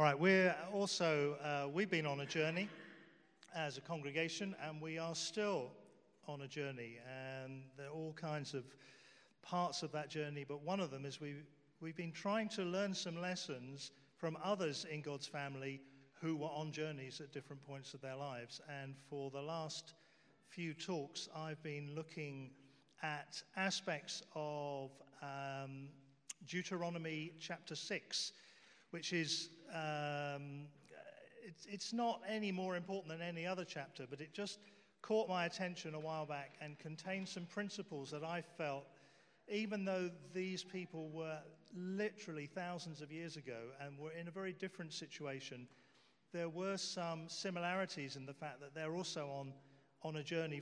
All right, we're also, we've been on a journey as a congregation, and we are still on a journey, and there are all kinds of parts of that journey, but one of them is we've been trying to learn some lessons from others in God's family who were on journeys at different points of their lives. And for the last few talks, I've been looking at aspects of Deuteronomy chapter 6, which is, it's not any more important than any other chapter, but it just caught my attention a while back and contained some principles that I felt, even though these people were literally thousands of years ago and were in a very different situation, there were some similarities in the fact that they're also on a journey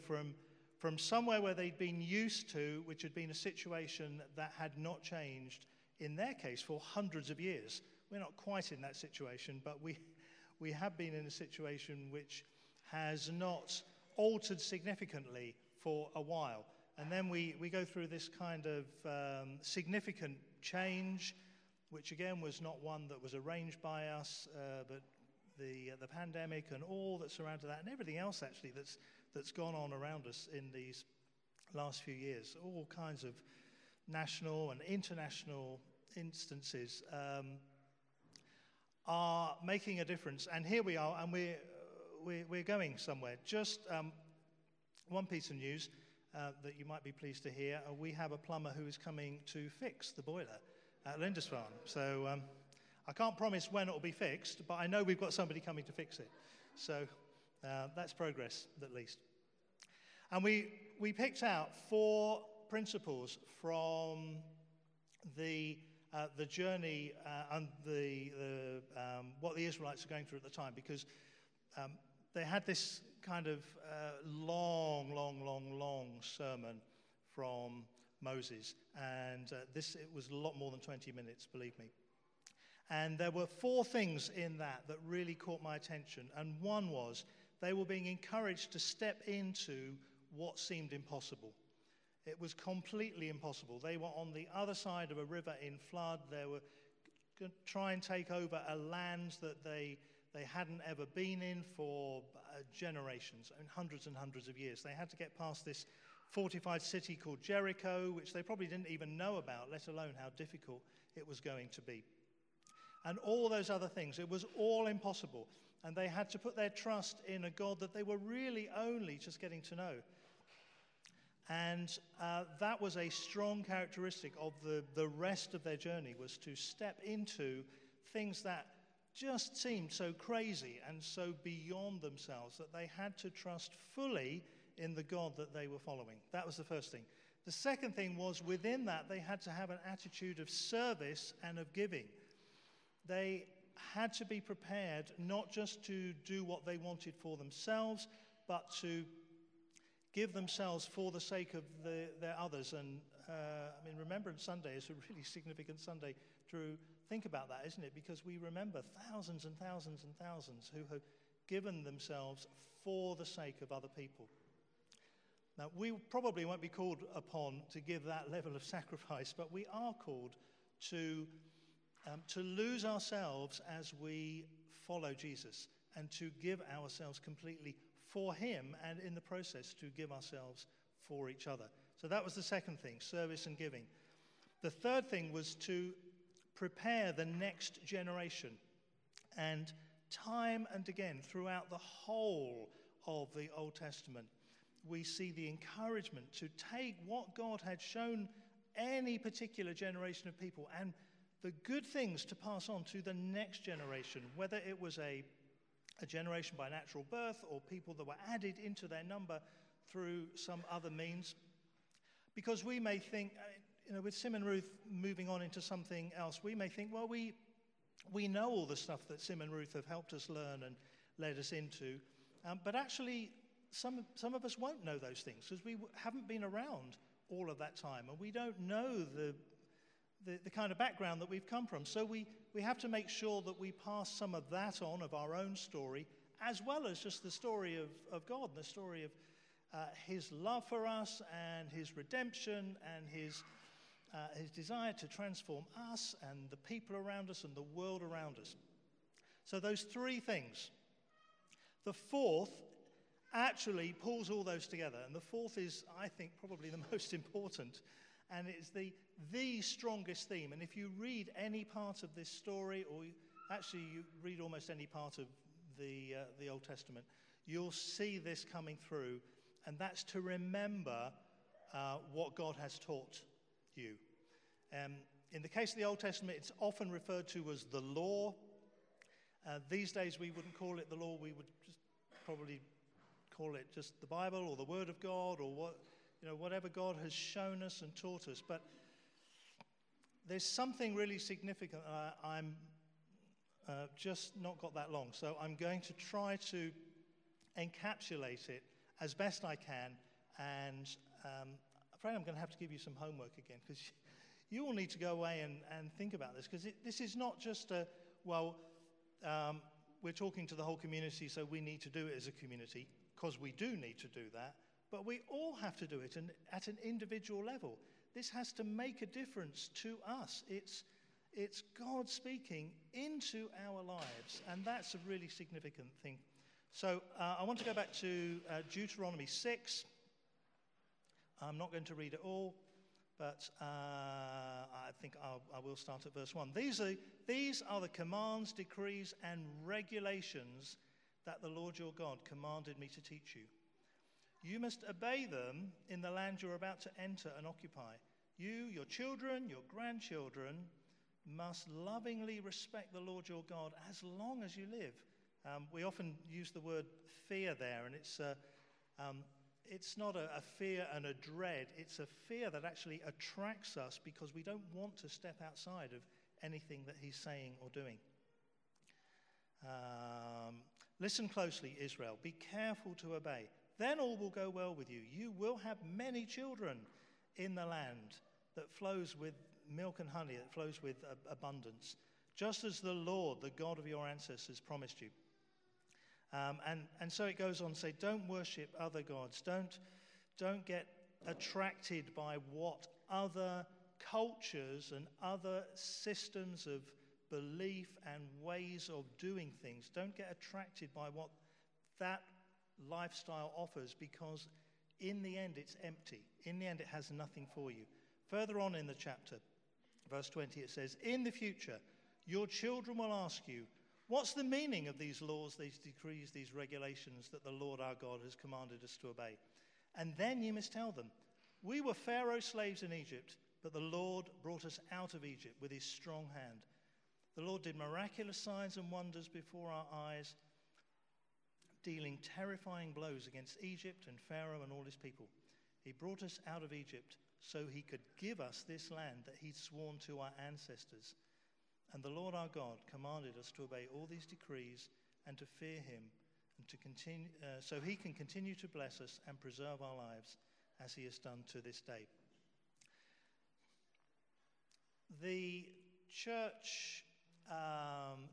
from somewhere where they'd been used to, which had been a situation that had not changed, in their case, for hundreds of years. We're not quite in that situation, but we have been in a situation which has not altered significantly for a while. And then we go through this kind of significant change, which again was not one that was arranged by us, but the pandemic and all that surrounded that, and everything else actually that's gone on around us in these last few years, all kinds of national and international instances are making a difference. And here we are, and we're going somewhere. Just one piece of news that you might be pleased to hear. We have a plumber who is coming to fix the boiler at Lindisfarne. So I can't promise when it will be fixed, but I know we've got somebody coming to fix it. So that's progress, at least. And we picked out four principles from the journey and the what the Israelites are going through at the time, because they had this kind of long sermon from Moses, and it was a lot more than 20 minutes, believe me. And there were four things in that really caught my attention, and one was they were being encouraged to step into what seemed impossible. It was completely impossible. They were on the other side of a river in flood. They were going to try and take over a land that they hadn't ever been in for generations, and hundreds and hundreds of years. They had to get past this fortified city called Jericho, which they probably didn't even know about, let alone how difficult it was going to be. And all those other things, it was all impossible. And they had to put their trust in a God that they were really only just getting to know. And that was a strong characteristic of the rest of their journey, was to step into things that just seemed so crazy and so beyond themselves that they had to trust fully in the God that they were following. That was the first thing. The second thing was, within that, they had to have an attitude of service and of giving. They had to be prepared not just to do what they wanted for themselves, but to give themselves for the sake of their others. And I mean, Remembrance Sunday is a really significant Sunday. Drew, think about that, isn't it? Because we remember thousands and thousands and thousands who have given themselves for the sake of other people. Now, we probably won't be called upon to give that level of sacrifice, but we are called to lose ourselves as we follow Jesus, and to give ourselves completely for him, and in the process to give ourselves for each other. So that was the second thing, service and giving. The third thing was to prepare the next generation. And time and again, throughout the whole of the Old Testament, we see the encouragement to take what God had shown any particular generation of people and the good things to pass on to the next generation, whether it was a generation by natural birth, or people that were added into their number through some other means. Because we may think, you know, with Sim and Ruth moving on into something else, we may think, well, we know all the stuff that Sim and Ruth have helped us learn and led us into, but actually some of us won't know those things, because we haven't been around all of that time, and we don't know the kind of background that we've come from. So we have to make sure that we pass some of that on, of our own story, as well as just the story of God, the story of his love for us and his redemption and his desire to transform us and the people around us and the world around us. So those three things. The fourth actually pulls all those together. And the fourth is, I think, probably the most important. And it's the strongest theme. And if you read any part of this story, or actually you read almost any part of the Old Testament, you'll see this coming through. And that's to remember what God has taught you. In the case of the Old Testament, it's often referred to as the law. These days we wouldn't call it the law. We would just probably call it just the Bible or the Word of God, or whatever God has shown us and taught us. But there's something really significant. I'm just not got that long, so I'm going to try to encapsulate it as best I can. And I'm afraid I'm going to have to give you some homework again, because you all need to go away and think about this, because this is not just we're talking to the whole community, so we need to do it as a community, because we do need to do that, but we all have to do it at an individual level. This has to make a difference to us. It's God speaking into our lives, and that's a really significant thing. So I want to go back to Deuteronomy 6. I'm not going to read it all, but I think I will start at verse 1. These are the commands, decrees, and regulations that the Lord your God commanded me to teach you. You must obey them in the land you're about to enter and occupy. You, your children, your grandchildren must lovingly respect the Lord your God as long as you live. We often use the word fear there, and it's not a fear and a dread. It's a fear that actually attracts us, because we don't want to step outside of anything that he's saying or doing. Listen closely, Israel. Be careful to obey. Then all will go well with you. You will have many children in the land that flows with milk and honey, that flows with abundance, just as the Lord, the God of your ancestors, promised you. And so it goes on to say, don't worship other gods. Don't get attracted by what other cultures and other systems of belief and ways of doing things. Don't get attracted by what that lifestyle offers, because in the end it's empty. In the end it has nothing for you. Further on in the chapter, verse 20, it says, in the future your children will ask you, what's the meaning of these laws, these decrees, these regulations that the Lord our God has commanded us to obey? And then you must tell them, we were Pharaoh's slaves in Egypt, but the Lord brought us out of Egypt with his strong hand. The Lord did miraculous signs and wonders before our eyes, dealing terrifying blows against Egypt and Pharaoh and all his people. He brought us out of Egypt so he could give us this land that he'd sworn to our ancestors. And the Lord our God commanded us to obey all these decrees and to fear him, and to continue, so he can continue to bless us and preserve our lives as he has done to this day. The church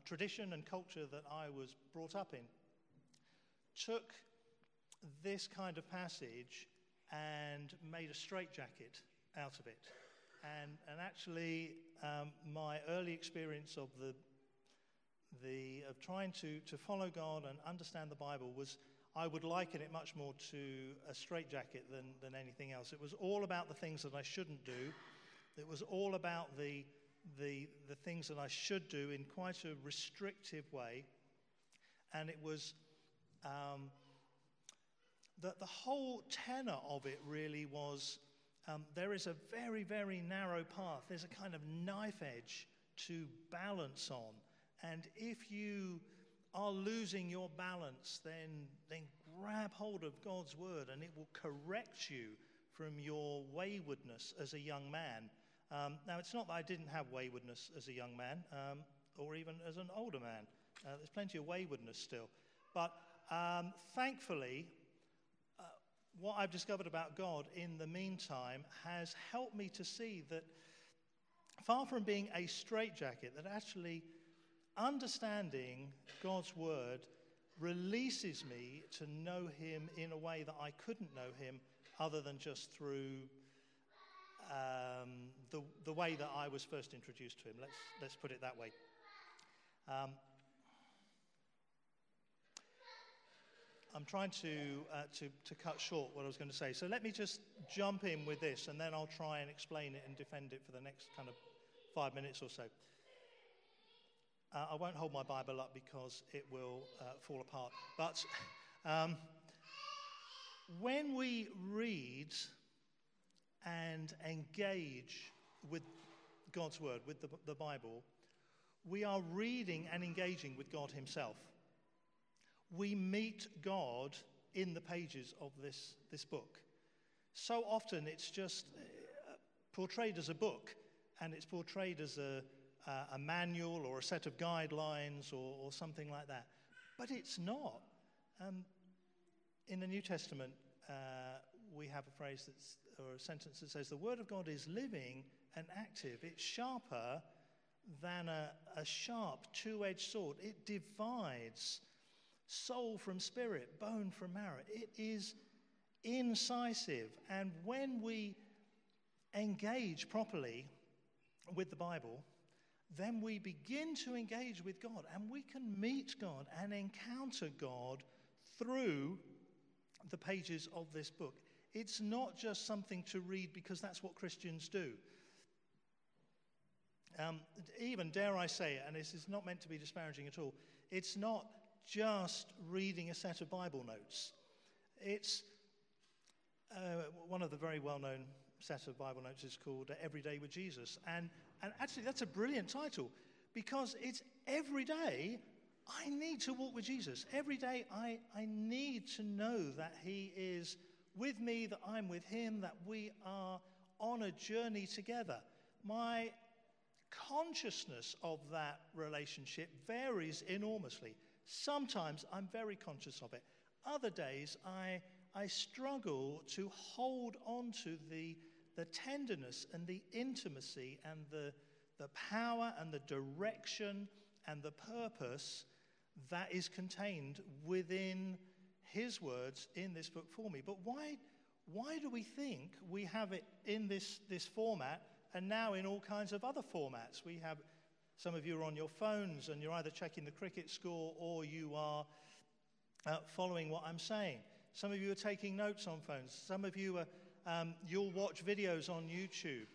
tradition and culture that I was brought up in took this kind of passage and made a straitjacket out of it. And actually, my early experience of trying to follow God and understand the Bible was, I would liken it much more to a straitjacket than anything else. It was all about the things that I shouldn't do. It was all about the things that I should do in quite a restrictive way, and it was that the whole tenor of it really was. There is a very, very narrow path. There's a kind of knife edge to balance on. And if you are losing your balance, then grab hold of God's word, and it will correct you from your waywardness as a young man. Now, it's not that I didn't have waywardness as a young man, or even as an older man. There's plenty of waywardness still. But thankfully, what I've discovered about God in the meantime has helped me to see that, far from being a straitjacket, that actually understanding God's word releases me to know him in a way that I couldn't know him other than just through the way that I was first introduced to him. Let's put it that way. I'm trying to cut short what I was going to say. So let me just jump in with this, and then I'll try and explain it and defend it for the next kind of 5 minutes or so. I won't hold my Bible up because it will fall apart. But when we read and engage with God's Word, with the Bible, we are reading and engaging with God himself. We meet God in the pages of this book. So often it's just portrayed as a book, and it's portrayed as a manual or a set of guidelines or something like that. But it's not. In the New Testament, we have a phrase or a sentence that says, the word of God is living and active. It's sharper than a sharp two-edged sword. It divides soul from spirit, bone from marrow. It is incisive. And when we engage properly with the Bible, then we begin to engage with God, and we can meet God and encounter God through the pages of this book. It's not just something to read because that's what Christians do. Even, dare I say it, and this is not meant to be disparaging at all, it's not just reading a set of Bible notes. It's one of the very well-known set of Bible notes is called Every Day with Jesus. And actually, that's a brilliant title, because it's every day I need to walk with Jesus. Every day I need to know that he is with me, that I'm with him, that we are on a journey together. My consciousness of that relationship varies enormously. Sometimes I'm very conscious of it. Other days I struggle to hold on to the tenderness and the intimacy and the power and the direction and the purpose that is contained within his words in this book for me. But why do we think we have it in this format and now in all kinds of other formats? We have, some of you are on your phones and you're either checking the cricket score or you are following what I'm saying. Some of you are taking notes on phones. Some of you are you'll watch videos on YouTube.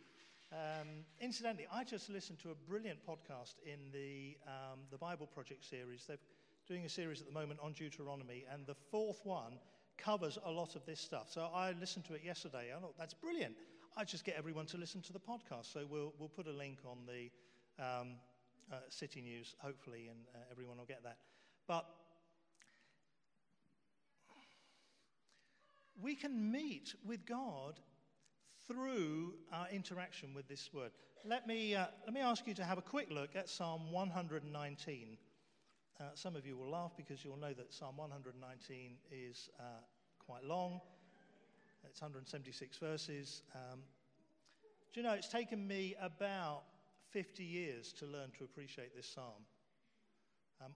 Incidentally, I just listened to a brilliant podcast in the Bible Project series. They're doing a series at the moment on Deuteronomy, and the fourth one covers a lot of this stuff. So I listened to it yesterday. I thought, that's brilliant. I just get everyone to listen to the podcast. So we'll put a link on the City News, hopefully, and everyone will get that. But we can meet with God through our interaction with this word. Let me ask you to have a quick look at Psalm 119. Some of you will laugh because you'll know that Psalm 119 is quite long. It's 176 verses. Do you know, it's taken me about 50 years to learn to appreciate this psalm.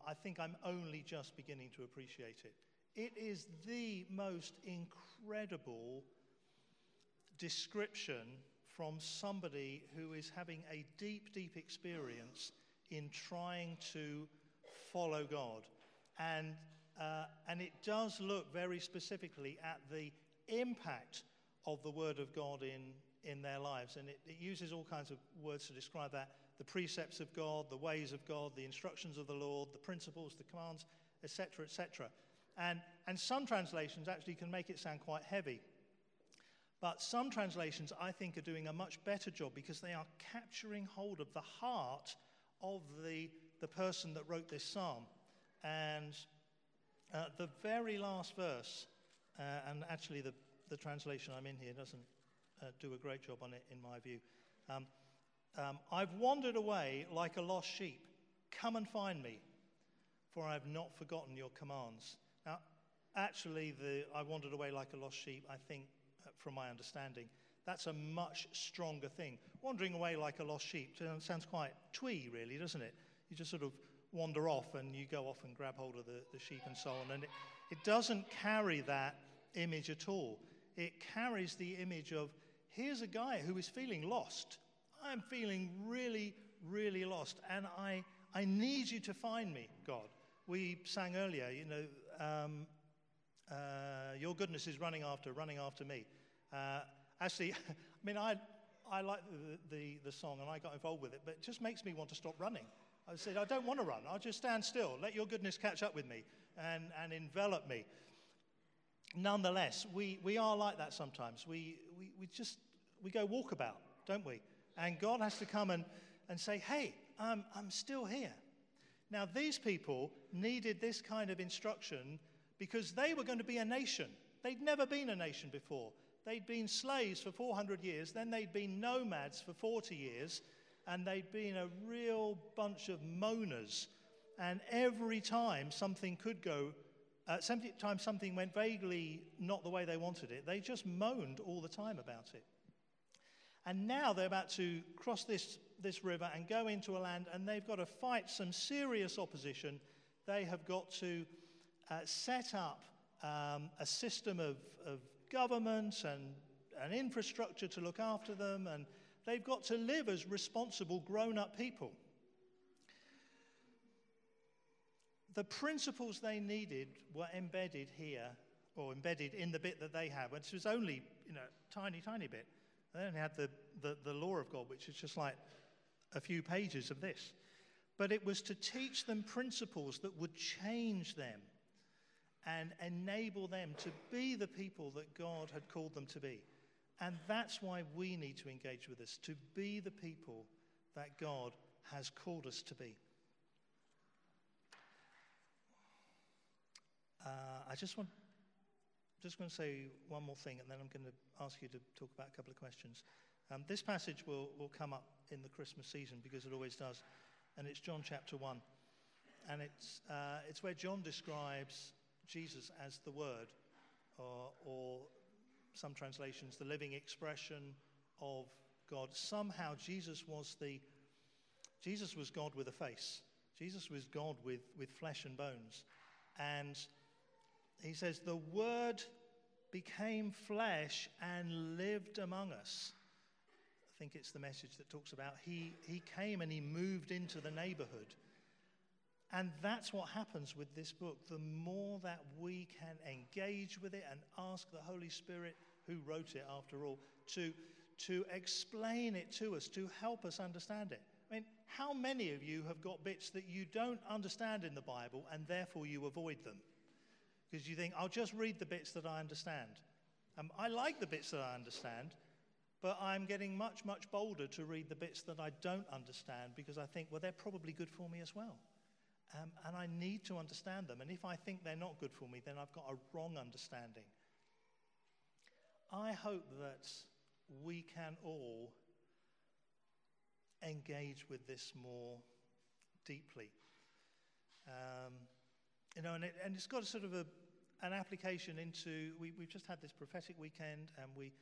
I think I'm only just beginning to appreciate it. It is the most incredible description from somebody who is having a deep, deep experience in trying to follow God. And it does look very specifically at the impact of the Word of God in their lives. And it uses all kinds of words to describe that. The precepts of God, the ways of God, the instructions of the Lord, the principles, the commands, etc., etc. And some translations actually can make it sound quite heavy. But some translations, I think, are doing a much better job because they are capturing hold of the heart of the person that wrote this psalm. And the very last verse, and actually the translation I'm in here doesn't do a great job on it in my view. I've wandered away like a lost sheep. Come and find me, for I have not forgotten your commands. Now, actually, I wandered away like a lost sheep, I think, from my understanding, that's a much stronger thing. Wandering away like a lost sheep sounds quite twee, really, doesn't it? You just sort of wander off and you go off and grab hold of the sheep and so on. And it doesn't carry that image at all. It carries the image of, here's a guy who is feeling lost. I'm feeling really, really lost. And I need you to find me, God. We sang earlier, you know, Your goodness is running after me. Actually, I like the song and I got involved with it, but it just makes me want to stop running. I said, I don't want to run. I'll just stand still. Let your goodness catch up with me and envelop me. Nonetheless, we are like that sometimes. We go walkabout, don't we? And God has to come and say, hey, I'm still here. Now, these people needed this kind of instruction because they were going to be a nation. They'd never been a nation before. They'd been slaves for 400 years. Then they'd been nomads for 40 years. And they'd been a real bunch of moaners. And every time something went vaguely not the way they wanted it, they just moaned all the time about it. And now they're about to cross this river and go into a land, and they've got to fight some serious opposition. They have got to set up a system of government and an infrastructure to look after them, and they've got to live as responsible, grown-up people. The principles they needed were embedded here, or embedded in the bit that they had, which was only a tiny, tiny bit. They only had the law of God, which is just like a few pages of this. But it was to teach them principles that would change them and enable them to be the people that God had called them to be. And that's why we need to engage with this, to be the people that God has called us to be. I'm just going to say one more thing, and then I'm going to ask you to talk about a couple of questions. This passage will come up in the Christmas season because it always does, and it's John chapter 1. And it's where John describes Jesus as the Word, or some translations, the living expression of God. Somehow Jesus was God with a face. Jesus was God with flesh and bones. And he says, the Word became flesh and lived among us. I think it's the Message that talks about he came and he moved into the neighborhood. And that's what happens with this book. The more that we can engage with it and ask the Holy Spirit, who wrote it after all, to explain it to us, to help us understand it. I mean, how many of you have got bits that you don't understand in the Bible and therefore you avoid them? Because you think, I'll just read the bits that I understand. I like the bits that I understand, but I'm getting much, much bolder to read the bits that I don't understand because I think, well, they're probably good for me as well. And I need to understand them. And if I think they're not good for me, then I've got a wrong understanding. I hope that we can all engage with this more deeply. And it's got a sort of an application into, we've just had this prophetic weekend, and we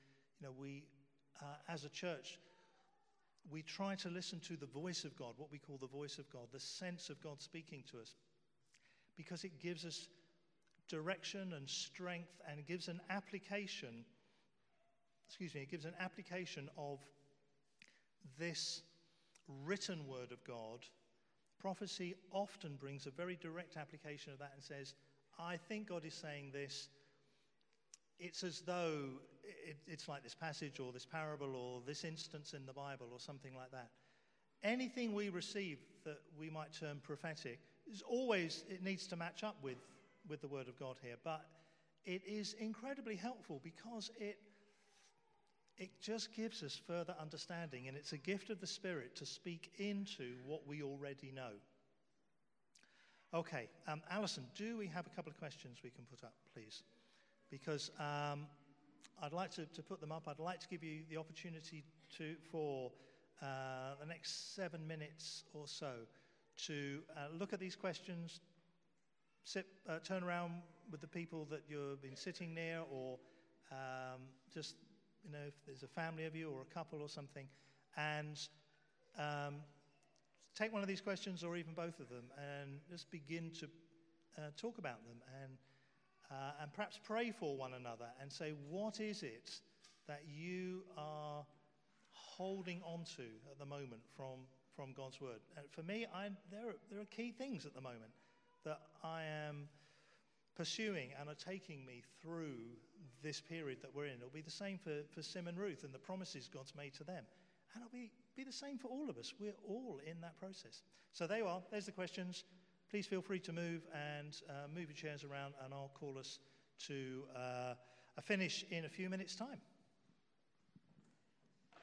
as a church, we try to listen to the voice of God, what we call the voice of God, the sense of God speaking to us, because it gives us direction and strength and gives an application, of this written word of God. Prophecy often brings a very direct application of that and says, I think God is saying this. It's as though it's like this passage or this parable or this instance in the Bible or something like that. Anything we receive that we might term prophetic is always, it needs to match up with the Word of God here. But it is incredibly helpful because it just gives us further understanding, and it's a gift of the Spirit to speak into what we already know. Okay, Alison, do we have a couple of questions we can put up, please? Because I'd like to put them up. I'd like to give you the opportunity for the next 7 minutes or so to look at these questions, turn around with the people that you've been sitting near, or just, if there's a family of you or a couple or something, and take one of these questions or even both of them and just begin to talk about them and perhaps pray for one another and say, what is it that you are holding on to at the moment from God's Word? And for me, there are key things at the moment that I am pursuing and are taking me through this period that we're in. It'll be the same for Sim and Ruth and the promises God's made to them. And it'll be the same for all of us. We're all in that process. So there you are. There's the questions. Please feel free to move and move your chairs around, and I'll call us to a finish in a few minutes' time.